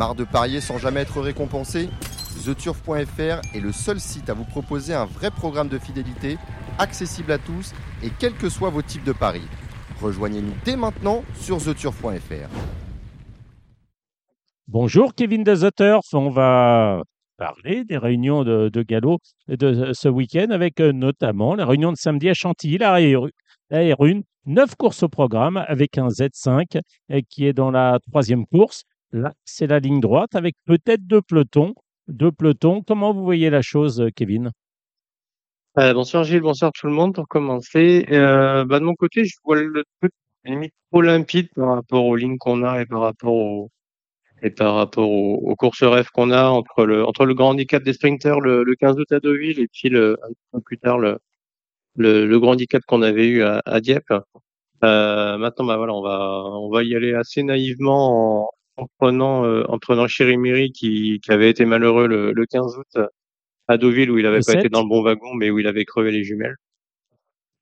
Marre de parier sans jamais être récompensé? TheTurf.fr est le seul site à vous proposer un vrai programme de fidélité, accessible à tous et quels que soient vos types de paris. Rejoignez-nous dès maintenant sur TheTurf.fr. Bonjour Kevin de The Turf, on va parler des réunions de galop de ce week-end avec notamment la réunion de samedi à Chantilly, la R1, 9 courses au programme avec un Z5 qui est dans la troisième course. Là, c'est la ligne droite avec peut-être deux pelotons. Comment vous voyez la chose, Kevin ? Bonsoir Gilles, bonsoir tout le monde. Pour commencer, de mon côté, je vois le truc limite trop limpide par rapport aux lignes qu'on a et par rapport aux courses rêves qu'on a entre le grand handicap des sprinters le 15 août à Deauville et puis un peu plus tard le grand handicap qu'on avait eu à Dieppe. Maintenant, on va y aller assez naïvement en prenant Chirimiri qui avait été malheureux le 15 août à Deauville où il n'avait pas été dans le bon wagon mais où il avait crevé les jumelles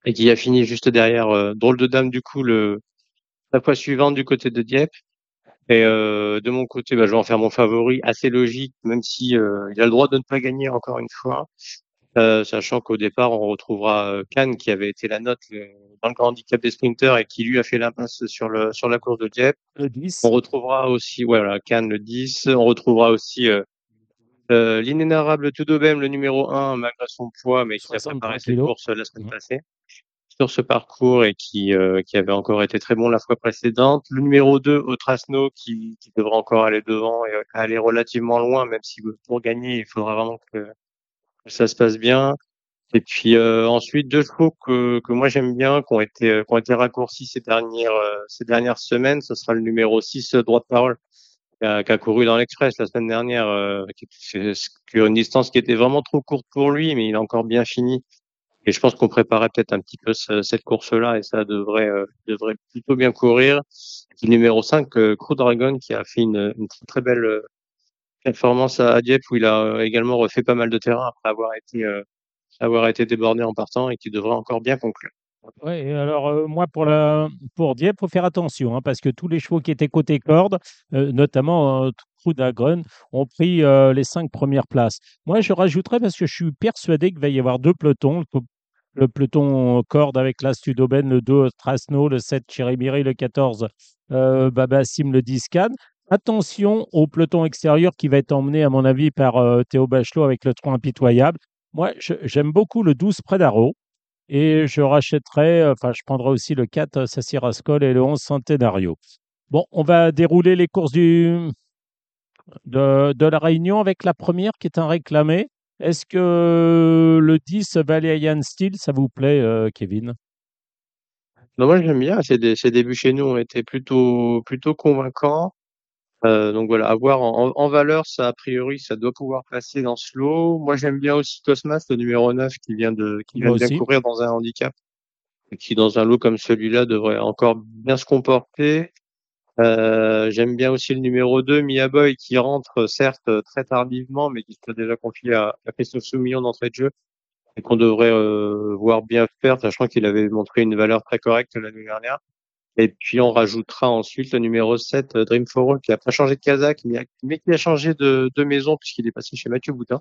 et qui a fini juste derrière drôle de dame du coup la fois suivante du côté de Dieppe. Et de mon côté, je vais en faire mon favori, assez logique, même si il a le droit de ne pas gagner encore une fois, sachant qu'au départ, on retrouvera Canne qui avait été la note dans le grand handicap des sprinters et qui lui a fait l'impasse sur la course de Dieppe. Le 10. On retrouvera aussi Canne le 10. On retrouvera aussi l'inénarrable Tudobem, le numéro 1, malgré son poids, mais qui a préparé ses courses la semaine passée. Sur ce parcours et qui avait encore été très bon la fois précédente. Le numéro 2, Otrasno, qui devra encore aller devant et aller relativement loin, même si pour gagner, il faudra vraiment que ça se passe bien. Et puis ensuite, deux chevaux que moi j'aime bien, qui ont été raccourcis ces dernières semaines. Ce sera le numéro 6, Droit de Parole, qui a couru dans l'Express la semaine dernière, qui est une distance qui était vraiment trop courte pour lui, mais il a encore bien fini. Et je pense qu'on préparait peut-être un petit peu cette course-là et ça devrait plutôt bien courir. Et le numéro 5, Crew Dragon, qui a fait une très belle performance à Dieppe où il a également refait pas mal de terrain après avoir été débordé en partant et qui devrait encore bien conclure. Oui, alors moi pour Dieppe, il faut faire attention parce que tous les chevaux qui étaient côté corde, notamment Trudagren, ont pris les 5 premières places. Moi, je rajouterais parce que je suis persuadé qu'il va y avoir deux pelotons, le peloton corde avec l'As Tudobem, le 2 Trasno, le 7 Chérémire, le 14 Babassim, le 10 Canne. Attention au peloton extérieur qui va être emmené, à mon avis, par Théo Bachelot avec le 3 impitoyable. Moi, j'aime beaucoup le 12 Prédaro. Et je prendrai aussi le 4 Sassi Rascol et le 11 Centenario. Bon, on va dérouler les courses de la Réunion avec la première qui est un réclamé. Est-ce que le 10 Valéa Yann Steele, ça vous plaît, Kevin ? Non, moi, j'aime bien. Ces débuts chez nous ont été plutôt convaincants. Avoir en valeur, ça a priori, ça doit pouvoir passer dans ce lot. Moi, j'aime bien aussi Cosmas, le numéro 9, qui vient de courir dans un handicap et qui, dans un lot comme celui-là, devrait encore bien se comporter. J'aime bien aussi le numéro 2, Mia Boy, qui rentre, certes, très tardivement, mais qui se déjà confié à Christophe Soumillon d'entrée de jeu et qu'on devrait voir bien faire, sachant qu'il avait montré une valeur très correcte l'année dernière. Et puis, on rajoutera ensuite le numéro 7, Dream for All, qui n'a pas changé de casaque, mais qui a changé de maison, puisqu'il est passé chez Mathieu Boutin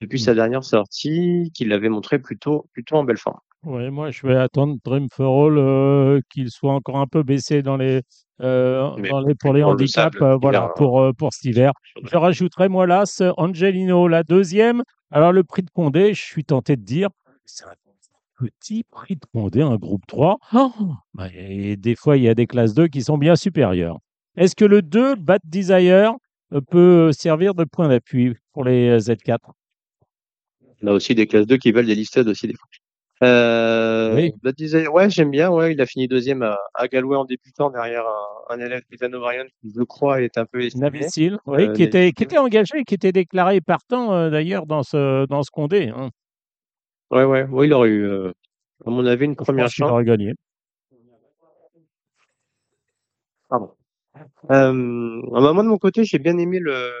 depuis sa dernière sortie, qu'il avait montré plutôt en belle forme. Oui, moi, je vais attendre Dream for All qu'il soit encore un peu baissé pour les handicaps, pour cet hiver. Je rajouterai, moi, là, ce Angelino, la deuxième. Alors, le prix de Condé, je suis tenté de dire, c'est un petit prix de Condé, un groupe 3. Et des fois, il y a des classes 2 qui sont bien supérieures. Est-ce que le 2, Bat Desire, peut servir de point d'appui pour les Z4 ? On a aussi des classes 2 qui veulent des listed aussi des fois. Oui. Bat Desire, j'aime bien. Ouais, il a fini deuxième à Galway en débutant derrière un élève Ethan qui, je crois, est un peu estimé. Oui, qui était engagé et qui était déclaré partant d'ailleurs dans ce Condé. Hein. Ouais, il aurait eu, à mon avis, une première chance. Il aurait gagné. Pardon. Moi, de mon côté, j'ai bien aimé la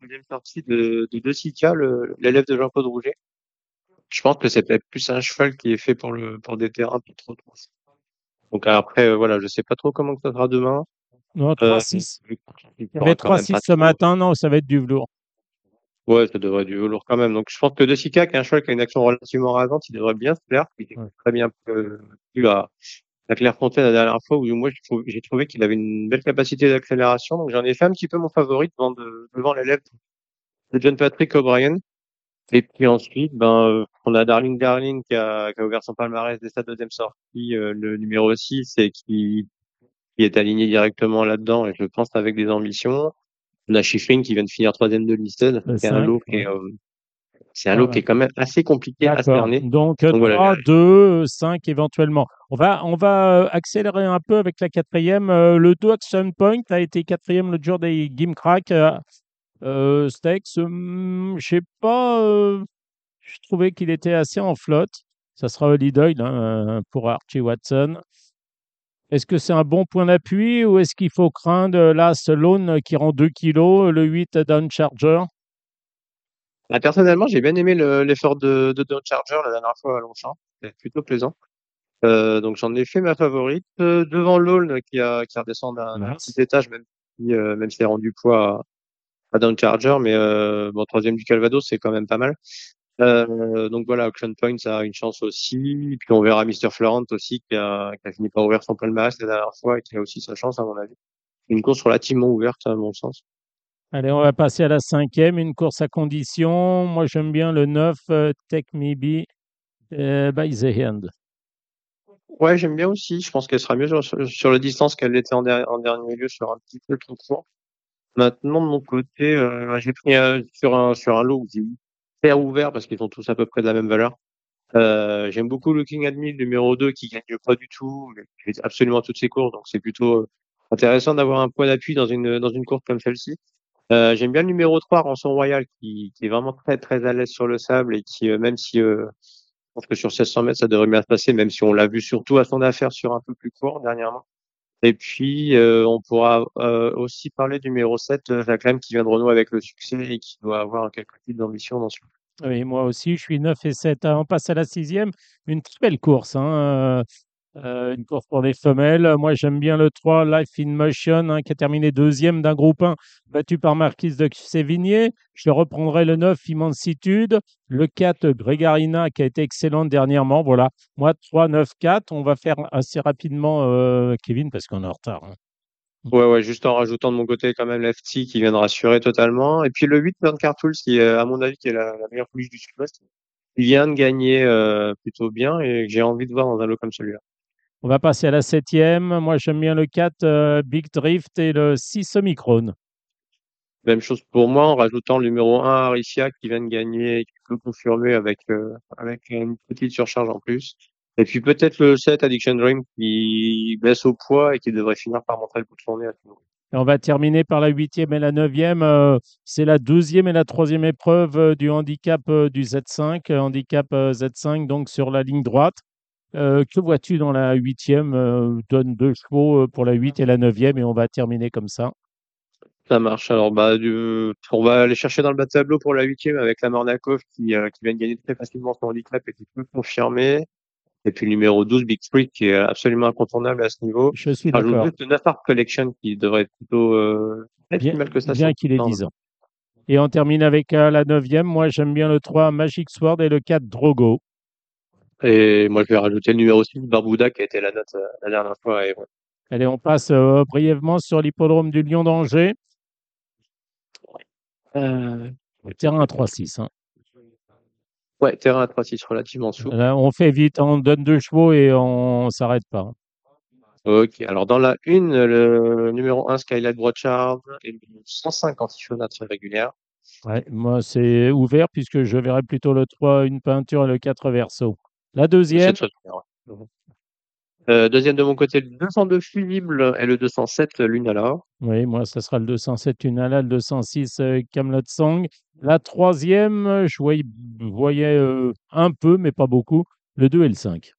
deuxième sortie de De Sica, l'élève de Jean-Paul de Rouget. Je pense que c'est peut-être plus un cheval qui est fait pour des terrains plus trop. Donc après, je sais pas trop comment ça sera demain. Non, 3-6. Il y avait 3-6 ce matin, non, ça va être du velours. Ouais, ça devrait être du velours quand même. Donc, je pense que De Sica, qui est un cheval qui a une action relativement rasante, il devrait bien se plaire. Il était très bien plus à Clairefontaine la dernière fois où moi, j'ai trouvé qu'il avait une belle capacité d'accélération. Donc, j'en ai fait un petit peu mon favori devant l'élève de John Patrick O'Brien. Et puis ensuite, on a Darling qui a ouvert son palmarès dès sa deuxième sortie, le numéro 6, et qui est aligné directement là-dedans, et je pense avec des ambitions. On a Chiffrin qui vient de finir troisième de l'Isted. C'est un lot qui est, qui est quand même assez compliqué à cerner. Donc 3, 2, 5 éventuellement. On va accélérer un peu avec la quatrième. Le 2 Action Point a été quatrième le jour des Game Crack. Stex, je sais pas, je trouvais qu'il était assez en flotte. Ça sera Holly Doyle pour Archie Watson. Est-ce que c'est un bon point d'appui ou est-ce qu'il faut craindre là Sloan qui rend 2 kilos, le 8 Downcharger? Personnellement, j'ai bien aimé l'effort de Downcharger la dernière fois à Longchamp. C'était plutôt plaisant. Donc j'en ai fait ma favorite. Devant l'Aulne qui redescend d'un petit étage, même si elle rend du poids à Downcharger, mais troisième du Calvados, c'est quand même pas mal. Donc voilà, Auction Point, ça a une chance aussi. Et puis on verra Mr. Florent aussi, qui a fini par ouvrir son palmarès la dernière fois et qui a aussi sa chance, à mon avis. Une course relativement ouverte, à mon sens. Allez, on va passer à la cinquième, une course à condition. Moi, j'aime bien le 9, Take Me Be by the Hand. Ouais, j'aime bien aussi. Je pense qu'elle sera mieux sur la distance qu'elle l'était en dernier lieu, sur un petit peu trop court. Maintenant, de mon côté, j'ai pris sur un lot où j'ai hyper ouvert parce qu'ils sont tous à peu près de la même valeur. J'aime beaucoup Looking at Me, le numéro 2, qui gagne pas du tout, mais qui fait absolument toutes ses courses. Donc, c'est plutôt intéressant d'avoir un point d'appui dans une course comme celle-ci. J'aime bien le numéro 3, Rançon Royal, qui est vraiment très, très à l'aise sur le sable et qui, même si, je pense que sur 1600 mètres, ça devrait bien se passer, même si on l'a vu surtout à son affaire sur un peu plus court dernièrement. Et puis, on pourra aussi parler du numéro 7, Jacques Lame, qui vient de renouer avec le succès et qui doit avoir quelque type d'ambition dans ce coup. Oui, moi aussi, je suis 9 et 7. On passe à la sixième. Une très belle course. Une course pour les femelles. Moi, j'aime bien le 3, Life in Motion, qui a terminé deuxième d'un groupe 1, battu par Marquise de Sévigné. Je reprendrai le 9, Immensitude. Le 4, Gregarina, qui a été excellente dernièrement. Voilà, moi, 3, 9, 4. On va faire assez rapidement, Kevin, parce qu'on est en retard. Ouais, juste en rajoutant de mon côté quand même l'FT qui vient de rassurer totalement. Et puis le 8, Burn Cartools, qui est, à mon avis, qui est la meilleure pouliche du Sud-Ouest. Il vient de gagner plutôt bien et que j'ai envie de voir dans un lot comme celui-là. On va passer à la septième. Moi, j'aime bien le 4, Big Drift, et le 6, Omicron. Même chose pour moi, en rajoutant le numéro 1, Arifia, qui vient de gagner et qui peut confirmer avec une petite surcharge en plus. Et puis peut-être le 7, Addiction Dream, qui baisse au poids et qui devrait finir par montrer le bout de son nez à tout le monde. Et on va terminer par la 8e et la 9e. C'est la 2e et la 3e épreuve du handicap du Z5. Handicap Z5, donc sur la ligne droite. Que vois-tu dans la 8e? Donne 2 chevaux pour la 8 et la 9e, et on va terminer comme ça. Ça marche. Alors, on va aller chercher dans le bas de tableau pour la 8e avec la Mornakov qui vient de gagner très facilement son handicap et qui peut confirmer. Et puis le numéro 12, Big Street, qui est absolument incontournable à ce niveau. Je suis d'accord. Rajoute le Naffar Collection qui devrait être plutôt bien, plus mal que ça. Bien qu'il ait 10 ans. Et on termine avec la 9e. Moi, j'aime bien le 3, Magic Sword, et le 4, Drogo. Et moi, je vais rajouter le numéro 6, Barbouda, qui a été la note la dernière fois. Et ouais. Allez, on passe brièvement sur l'hippodrome du Lion d'Angers. Terrain à 3-6. Ouais, terrain à 3-6, relativement souple. Là, on fait vite, on donne 2 chevaux et on ne s'arrête pas. Ok, alors dans la 1, le numéro 1, Skylight Brochard, et le 105 Antichona très régulière. Ouais, moi, c'est ouvert puisque je verrai plutôt le 3, Une Peinture, et le 4, Verso. La deuxième. Deuxième de mon côté, le 202 Fusible et le 207 Lunala. Oui, moi, ça sera le 207 Lunala, le 206 Camelot Song. La troisième, je voyais un peu, mais pas beaucoup, le 2 et le 5.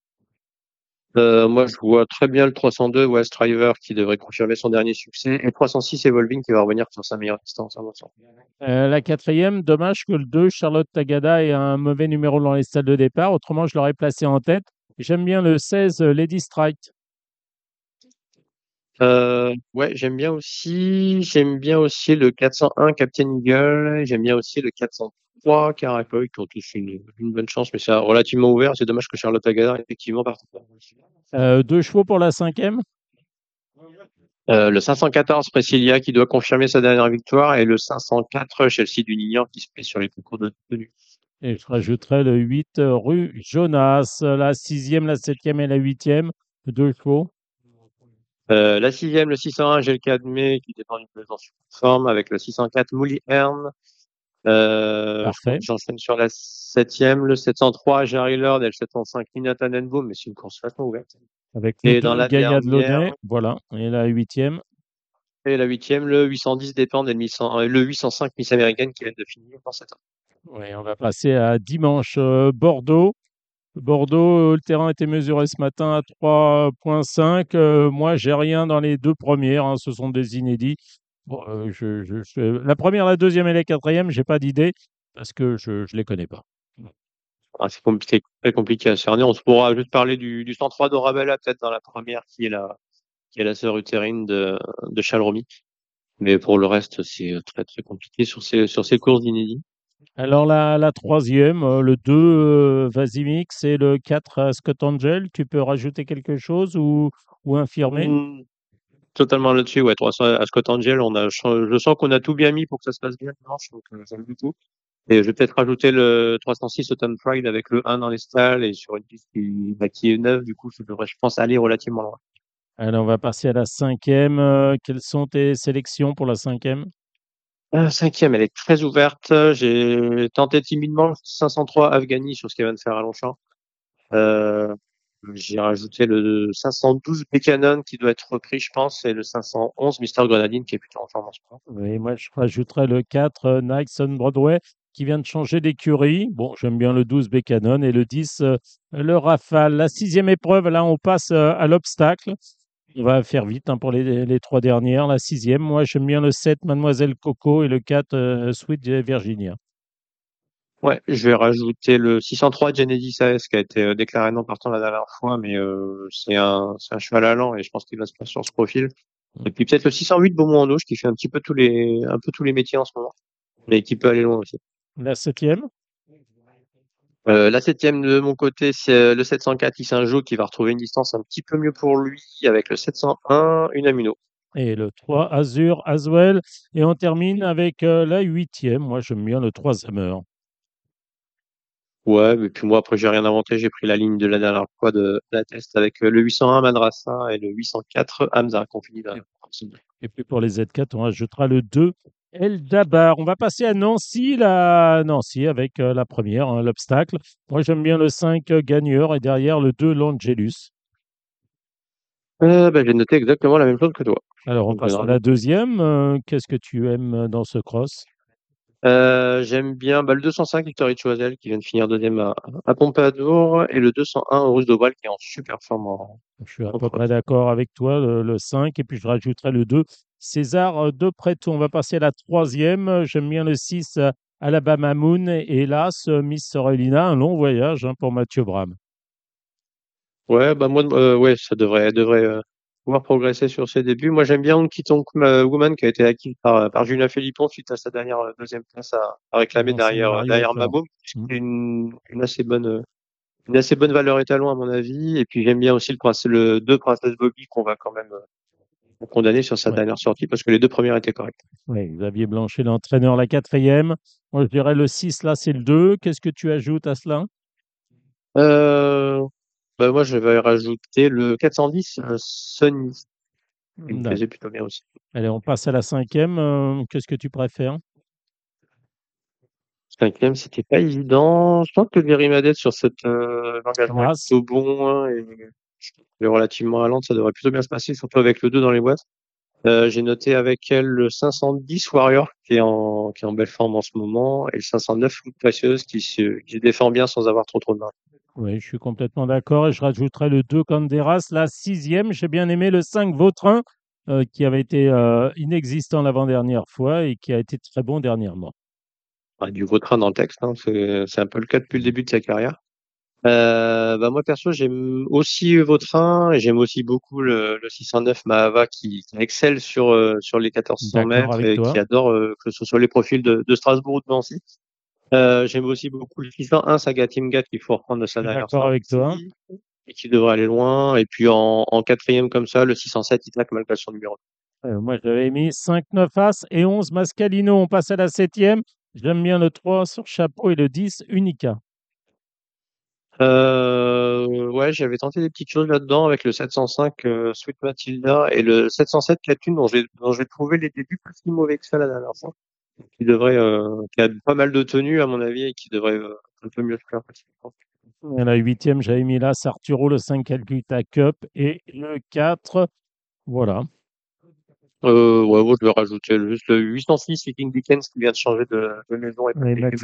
Moi, je vois très bien le 302 West Driver qui devrait confirmer son dernier succès, et 306 Evolving qui va revenir sur sa meilleure distance, à mon sens. La quatrième, dommage que le 2 Charlotte Tagada ait un mauvais numéro dans les salles de départ, autrement je l'aurais placé en tête. J'aime bien le 16, Lady Strike. Ouais, j'aime bien aussi le 401 Captain Eagle, j'aime bien aussi le 403 Caracol, qui ont tous une bonne chance, mais c'est relativement ouvert. C'est dommage que Charlotte Agadar, effectivement, part. Deux chevaux pour la cinquième. Le 514 Priscilla, qui doit confirmer sa dernière victoire, et le 504 Chelsea Dunignan, qui se paie sur les concours de tenue. Et je rajouterai le 8 rue Jonas, la 6e, la 7e et la 8e, deux chevaux. La 6e, le 601 Gelka de Mai, qui dépend d'une présence forme, avec le 604 Mouli Herne. J'enchaîne sur la 7e, le 703 Jarry Lord et le 705 Minata Nenbo, mais c'est une course vachement ouverte. Avec et dans la Gaïa de Launay, voilà, et la 8e. Et la 8e, le 810 Dépend et le 805 Miss Américaine qui vient de finir dans 7 ans. Oui, on va passer à dimanche. Bordeaux, le terrain était mesuré ce matin à 3,5. Moi, j'ai rien dans les deux premières. Ce sont des inédits. Bon, la première, la deuxième et la quatrième, j'ai pas d'idée parce que je les connais pas. Ah, c'est compliqué, très compliqué à cerner. On se pourra juste parler du 103 d'Orabella, peut-être dans la première, qui est la sœur utérine de Chalromy. Mais pour le reste, c'est très, très compliqué sur ces courses d'inédits. Alors, la troisième, le 2, Vasimix, et le 4, Scott Angel. Tu peux rajouter quelque chose ou infirmer totalement là-dessus, ouais. 300 à Scott Angel, je sens qu'on a tout bien mis pour que ça se passe bien dimanche, donc j'aime beaucoup. Et je vais peut-être rajouter le 306 Autumn Pride avec le 1 dans les stalles et sur une piste qui est neuve. Du coup, je devrais, je pense, aller relativement loin. Alors, on va passer à la cinquième. Quelles sont tes sélections pour la cinquième ? La cinquième, elle est très ouverte. J'ai tenté timidement 503 Afghani sur ce qu'elle vient de faire à Longchamp. J'ai rajouté le 512 Buchanan qui doit être repris, je pense, et le 511 Mr Grenadine qui est plutôt en forme en ce moment. Oui, moi, je rajouterais le 4 Nixon Broadway, qui vient de changer d'écurie. Bon, j'aime bien le 12 Bécanon et le 10, le Rafale. La 6e épreuve, là, on passe à l'obstacle. On va faire vite pour les trois dernières. La 6e, moi, j'aime bien le 7, Mademoiselle Coco, et le 4, Sweet Virginia. Ouais, je vais rajouter le 603 Genesis AS, qui a été déclaré non partant la dernière fois, mais c'est un cheval allant et je pense qu'il va se passer sur ce profil. Et puis peut-être le 608 Beaumont en Douche, qui fait un peu tous les métiers en ce moment, mais qui peut aller loin aussi. La septième de mon côté, c'est le 704 Issingeau qui va retrouver une distance un petit peu mieux pour lui avec le 701 Unamuno. Et le 3 Azur Aswell. Et on termine avec la 8e. Moi, j'aime bien le 3 Hammer. Ouais, mais puis moi, après, j'ai rien inventé. J'ai pris la ligne de la dernière fois de la test avec le 801 Madrasa et le 804 Hamza qu'on finit là. Et puis pour les Z4, on ajoutera le 2. El Dabar. On va passer à Nancy avec la première, l'obstacle. Moi, j'aime bien le 5 Gagneur et derrière le 2 L'Angelus. J'ai noté exactement la même chose que toi. Alors, on passe à la deuxième. Qu'est-ce que tu aimes dans ce cross ? J'aime bien le 205 Victory Choisel qui vient de finir deuxième à Pompadour et le 201 Horus d'Oval qui est en super forme. Je suis à peu près d'accord avec toi, le 5, et puis je rajouterai le 2 César de Préto. On va passer à la troisième. J'aime bien le 6 Alabama Moon et hélas Miss Sorellina, un long voyage pour Mathieu Bram. Ouais, moi ça devrait pouvoir progresser sur ses débuts. Moi, j'aime bien Onkitonk Woman qui a été acquise par Julien Philippon suite à sa dernière deuxième place à réclamer derrière Maboum. C'est une assez bonne valeur étalon, à mon avis. Et puis, j'aime bien aussi le 2 Princess Bobby qu'on va quand même condamner sur sa dernière sortie parce que les deux premières étaient correctes. Oui, Xavier Blanchet, l'entraîneur, la quatrième. Moi, je dirais le 6, là, c'est le 2. Qu'est-ce que tu ajoutes à cela ? Moi, je vais rajouter le 410 Sony. Il me plaisait plutôt bien aussi. Allez, on passe à la cinquième. Qu'est-ce que tu préfères ? Cinquième, c'était pas évident. Je pense que le Verimadet sur cet engagement est plutôt bon. Et relativement à Londres, ça devrait plutôt bien se passer, surtout avec le 2 dans les boîtes. J'ai noté avec elle le 510 Warrior qui est en belle forme en ce moment et le 509 Précieuse qui défend bien sans avoir trop de mal. Oui, je suis complètement d'accord. Et je rajouterai le 2 Canderas, la 6e. J'ai bien aimé le 5 Vautrin, qui avait été inexistant l'avant-dernière fois et qui a été très bon dernièrement. Du Vautrin dans le texte, c'est un peu le cas depuis le début de sa carrière. Moi perso, j'aime aussi votre train et j'aime aussi beaucoup le 609 Mahava qui excelle sur les 1400 mètres et qui adore que ce soit les profils de Strasbourg ou de Nancy. J'aime aussi beaucoup le 601 Saga Timgat qu'il faut reprendre de sa dernière sortie. D'accord avec toi. Et qui devrait aller loin. Et puis en quatrième comme ça, le 607 il claque malgré son numéro. Moi j'avais mis 5-9 As et 11 Mascalino. On passe à la septième. J'aime bien le 3 sur Chapeau et le 10 Unica. J'avais tenté des petites choses là-dedans avec le 705 Sweet Matilda et le 707 Catune dont j'ai trouvé les débuts plus mauvais que ça la dernière fois. Qui a pas mal de tenues à mon avis et qui devrait un peu mieux se faire. Et la huitième, j'avais mis là Sarturo, le 5 Calcutta Cup et le 4. Voilà. Je vais rajouter juste le 806 Viking Dickens qui vient de changer de maison et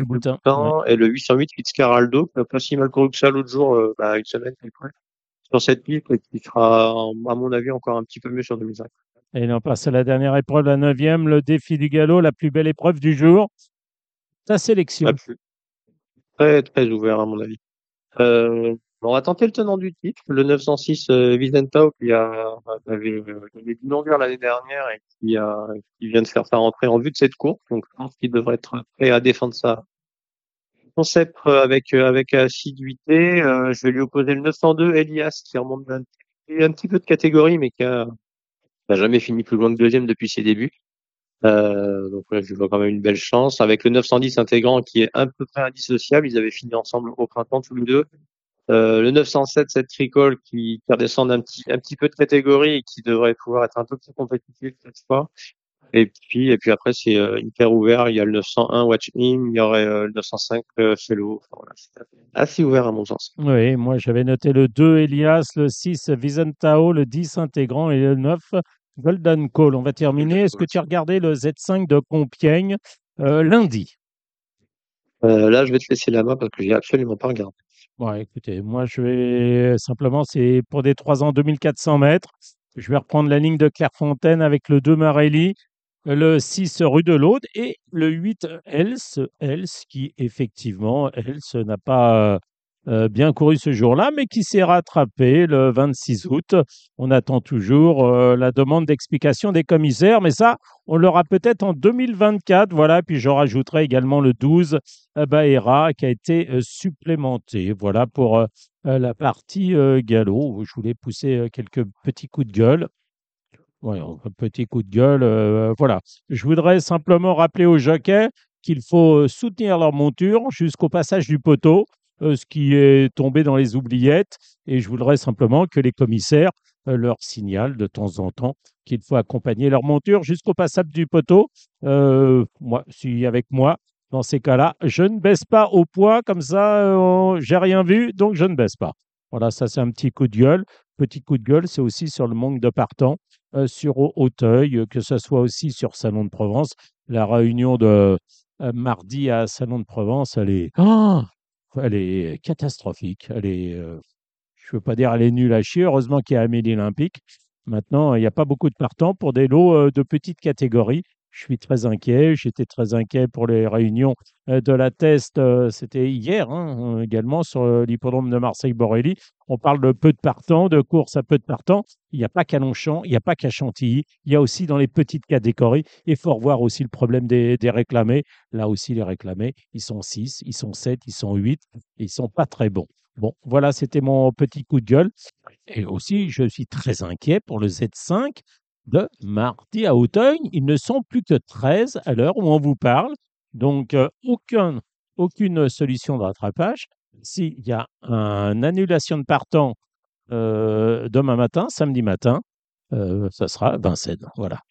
Boutin, ouais. Et le 808 Fitzcarraldo qui n'a pas si mal couru que ça l'autre jour, une semaine après, sur cette piste et qui sera, à mon avis, encore un petit peu mieux sur 2005. Et on passe à la dernière épreuve, la 9e, le défi du galop, la plus belle épreuve du jour. Ta sélection. Absolument. Très, très ouvert, à mon avis. On va tenter le tenant du titre, le 906 Vicentao qui avait une longueur l'année dernière et qui vient de faire sa rentrée en vue de cette course. Donc, je pense qu'il devrait être prêt à défendre sa concept avec assiduité. Je vais lui opposer le 902 Elias qui remonte un petit peu de catégorie mais qui n'a jamais fini plus loin que deuxième depuis ses débuts. Je vois quand même une belle chance. Avec le 910 Intégrant qui est un peu près indissociable, ils avaient fini ensemble au printemps tous les deux. Le 907, cette Tricol qui redescend un petit peu de catégorie et qui devrait pouvoir être un peu plus compétitif cette fois. Et puis après, c'est hyper ouvert. Il y a le 901 Watch In, il y aurait le 905 Fellow. C'est assez ouvert à mon sens. Oui, moi j'avais noté le 2 Elias, le 6 Vicentao, le 10 Intégrant et le 9 Golden Call. On va terminer. Est-ce que tu as regardé le Z5 de Compiègne lundi ? Là, je vais te laisser la main parce que je n'ai absolument pas regardé. Bon, écoutez, moi, je vais simplement, c'est pour des 3 ans 2400 mètres. Je vais reprendre la ligne de Clairefontaine avec le 2 Marelli, le 6 Rue de l'Aude et le 8 Else qui, effectivement, Else n'a pas bien couru ce jour-là, mais qui s'est rattrapé le 26 août. On attend toujours la demande d'explication des commissaires, mais ça, on l'aura peut-être en 2024. Voilà, puis je rajouterai également le 12 Baera qui a été supplémenté. Voilà pour la partie galop. Je voulais pousser quelques petits coups de gueule. Voilà. Je voudrais simplement rappeler aux jockeys qu'il faut soutenir leur monture jusqu'au passage du poteau. Ce qui est tombé dans les oubliettes. Et je voudrais simplement que les commissaires leur signalent de temps en temps qu'il faut accompagner leur monture jusqu'au passage du poteau. Dans ces cas-là, je ne baisse pas au poids. Comme ça, j'ai rien vu, donc je ne baisse pas. Voilà, ça, c'est un petit coup de gueule. Petit coup de gueule, c'est aussi sur le manque de partants, sur Auteuil, que ce soit aussi sur Salon de Provence. La réunion de mardi à Salon de Provence, elle est... Elle est catastrophique. Je ne veux pas dire elle est nulle à chier. Heureusement qu'il y a Amélie Olympique. Maintenant, il n'y a pas beaucoup de partants pour des lots de petites catégories. Je suis très inquiet. J'étais très inquiet pour les réunions de la Test. C'était hier également sur l'hippodrome de Marseille-Borély. On parle de peu de partants, de courses à peu de partants. Il n'y a pas qu'à Longchamp, il n'y a pas qu'à Chantilly. Il y a aussi dans les petites catégories. Il faut revoir aussi le problème des réclamés. Là aussi, les réclamés, ils sont 6, ils sont 7, ils sont 8. Ils ne sont pas très bons. Bon, voilà, c'était mon petit coup de gueule. Et aussi, je suis très inquiet pour le Z5. De mardi à Auteuil, ils ne sont plus que 13 à l'heure où on vous parle. Donc, aucune solution de rattrapage. S'il y a une annulation de partant samedi matin, ça sera Vincennes. Voilà.